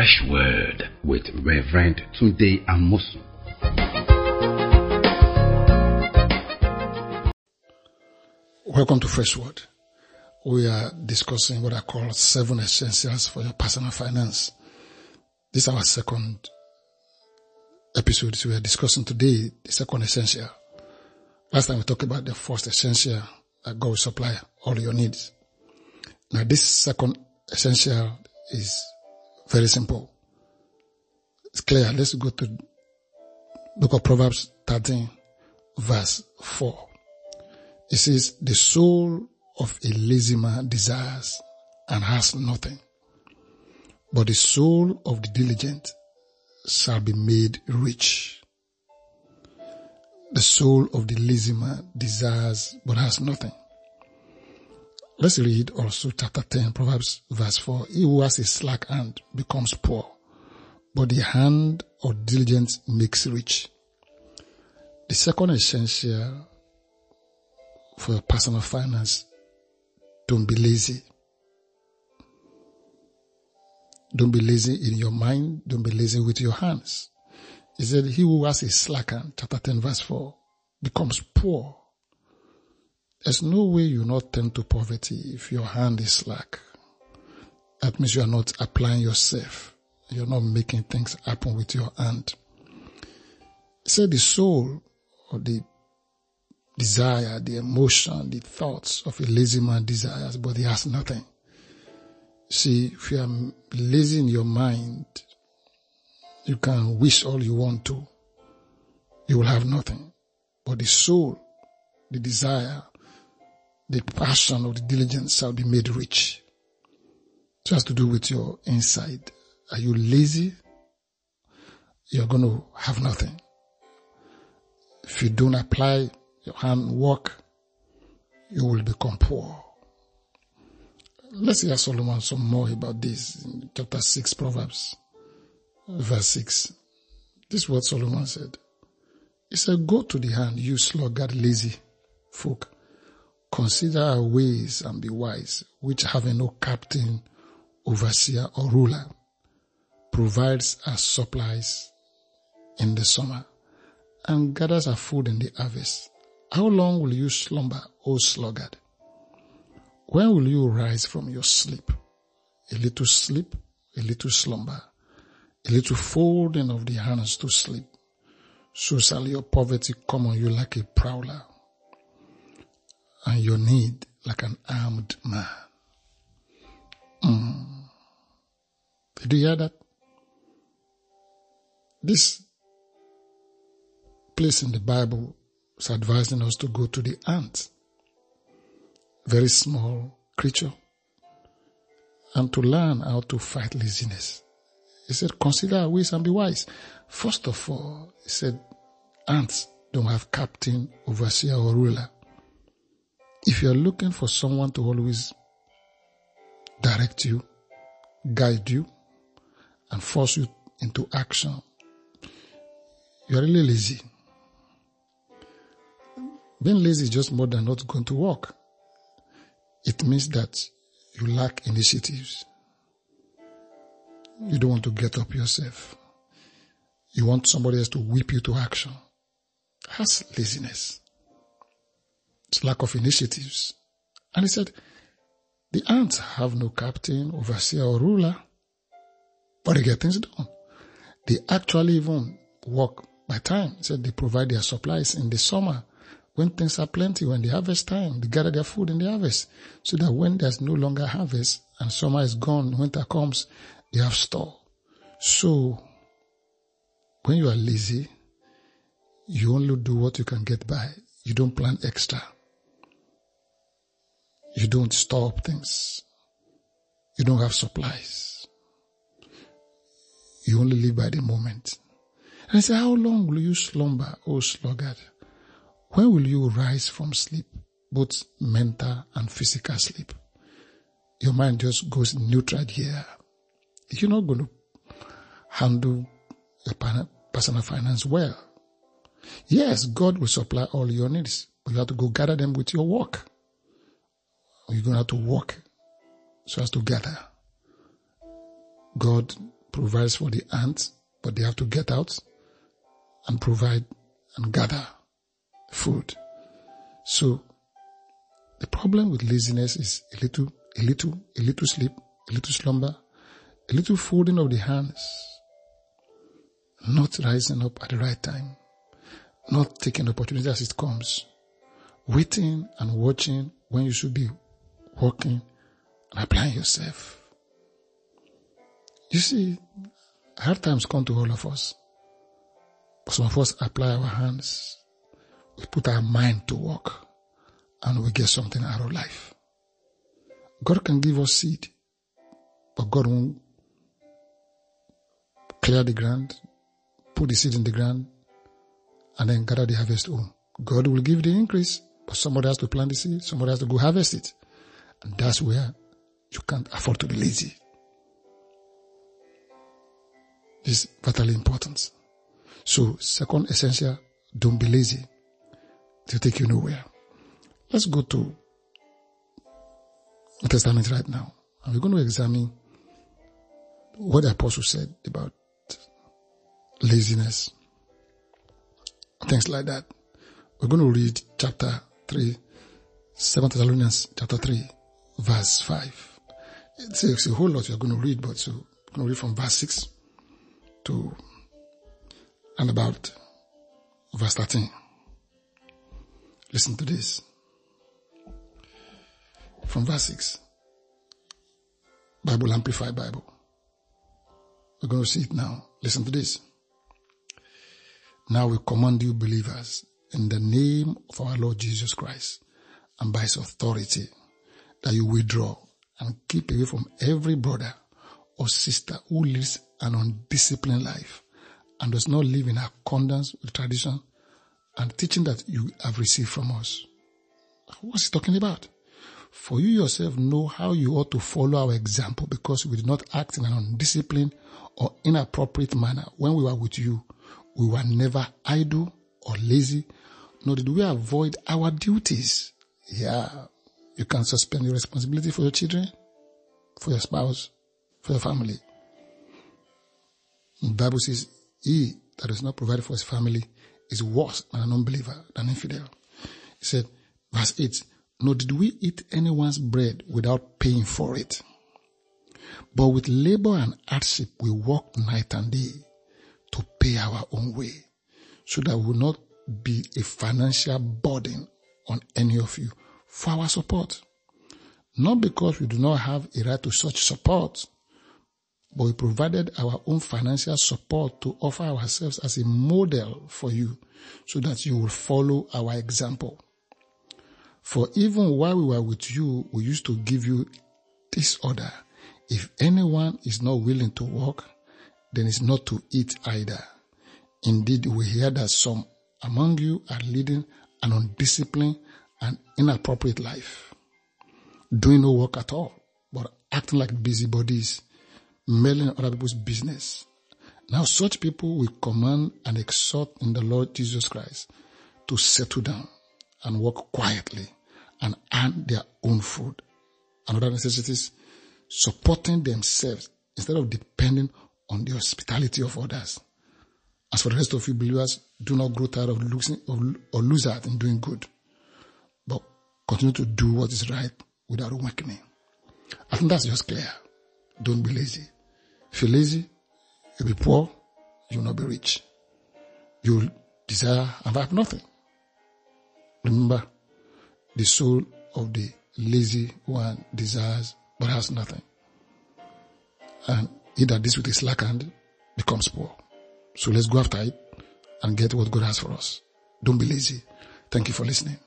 Fresh Word with Reverend Tunde Amosu. Welcome to Fresh Word. We are discussing what I call 7 essentials for your personal finance. This is our second episode. We are discussing today the second essential. Last time we talked about the first essential, that God will supply all your needs. Now this second essential is very simple. It's clear. Let's go to Book of Proverbs 13 verse 4. It says, the soul of a lazy man desires and has nothing, but the soul of the diligent shall be made rich. The soul of the lazy man desires but has nothing. Let's read also chapter 10, Proverbs verse 4. He who has a slack hand becomes poor, but the hand of diligence makes rich. The second essential for your personal finance, don't be lazy. Don't be lazy in your mind. Don't be lazy with your hands. He said, he who has a slack hand, chapter 10 verse 4, becomes poor. There's no way you not turn to poverty if your hand is slack. That means you are not applying yourself. You're not making things happen with your hand. He said the soul or the desire, the emotion, the thoughts of a lazy man desires, but he has nothing. See, if you are lazy in your mind, you can wish all you want to. You will have nothing. But the soul, the desire, the passion of the diligence shall be made rich. It has to do with your inside. Are you lazy? You're going to have nothing. If you don't apply your hand work, you will become poor. Let's hear Solomon some more about this in chapter 6, Proverbs, verse 6. This is what Solomon said. He said, go to the hand, you sluggard, lazy folk. Consider our ways and be wise, which having no captain, overseer, or ruler, provides our supplies in the summer and gathers our food in the harvest. How long will you slumber, O sluggard? When will you rise from your sleep? A little sleep, a little slumber, a little folding of the hands to sleep. So shall your poverty come on you like a prowler, and your need like an armed man. Did you hear that? This place in the Bible is advising us to go to the ant, very small creature, and to learn how to fight laziness. He said, consider our ways and be wise. First of all, he said, ants don't have captain, overseer, or ruler. If you're looking for someone to always direct you, guide you, and force you into action, you're really lazy. Being lazy is just more than not going to work. It means that you lack initiatives. You don't want to get up yourself. You want somebody else to whip you to action. That's laziness. It's lack of initiatives. And he said, the ants have no captain, overseer, or ruler, but they get things done. They actually even work by time. He said they provide their supplies in the summer, when things are plenty, when the harvest time, they gather their food in the harvest, so that when there's no longer harvest and summer is gone, winter comes, they have store. So, when you are lazy, you only do what you can get by. You don't plan extra. You don't store up things. You don't have supplies. You only live by the moment. And I say, how long will you slumber, O sluggard? When will you rise from sleep, both mental and physical sleep? Your mind just goes neutral here. You're not going to handle your personal finance well. Yes, God will supply all your needs, but you have to go gather them with your work. You're going to have to work so as to gather. God provides for the ants, but they have to get out and provide and gather food. So the problem with laziness is a little sleep, a little slumber, a little folding of the hands, not rising up at the right time, not taking opportunity as it comes, waiting and watching when you should be working and applying yourself. You see, hard times come to all of us. But some of us apply our hands, we put our mind to work, and we get something out of life. God can give us seed, but God won't clear the ground, put the seed in the ground, and then gather the harvest home. God will give the increase, but somebody has to plant the seed, somebody has to go harvest it. And that's where you can't afford to be lazy. This is vitally important. So, second essential, don't be lazy. It will take you nowhere. Let's go to the Testament right now. And we're going to examine what the apostle said about laziness. Things like that. We're going to read chapter 3, 2 Thessalonians chapter 3, verse 5. It's a whole lot you're going to read, but so we're going to read from verse 6 to and about verse 13. Listen to this. From verse 6, Bible Amplified Bible. We're going to see it now. Listen to this. Now we command you believers in the name of our Lord Jesus Christ and by his authority that you withdraw and keep away from every brother or sister who lives an undisciplined life and does not live in accordance with tradition and teaching that you have received from us. What's he talking about? For you yourself know how you ought to follow our example, because we did not act in an undisciplined or inappropriate manner. When we were with you, we were never idle or lazy, nor did we avoid our duties. Yeah, you can suspend your responsibility for your children, for your spouse, for your family. The Bible says, he that does not provide for his family is worse than an unbeliever, than infidel. He said, verse 8, nor did we eat anyone's bread without paying for it. But with labor and hardship we worked night and day to pay our own way, so that we will not be a financial burden on any of you for our support. Not because we do not have a right to such support, but we provided our own financial support to offer ourselves as a model for you, so that you will follow our example. For even while we were with you, we used to give you this order. If anyone is not willing to work, then is not to eat either. Indeed, we hear that some among you are leading an undisciplined and inappropriate life, doing no work at all, but acting like busybodies, meddling in other people's business. Now such people we command and exhort in the Lord Jesus Christ to settle down and work quietly and earn their own food and other necessities, supporting themselves instead of depending on the hospitality of others. As for the rest of you believers, do not grow tired of lose out in doing good, but continue to do what is right without awakening. I think that's just clear. Don't be lazy. If you're lazy, you'll be poor, you'll not be rich. You'll desire and have nothing. Remember, the soul of the lazy one desires but has nothing. And he that deals with a slack hand becomes poor. So let's go after it and get what God has for us. Don't be lazy. Thank you for listening.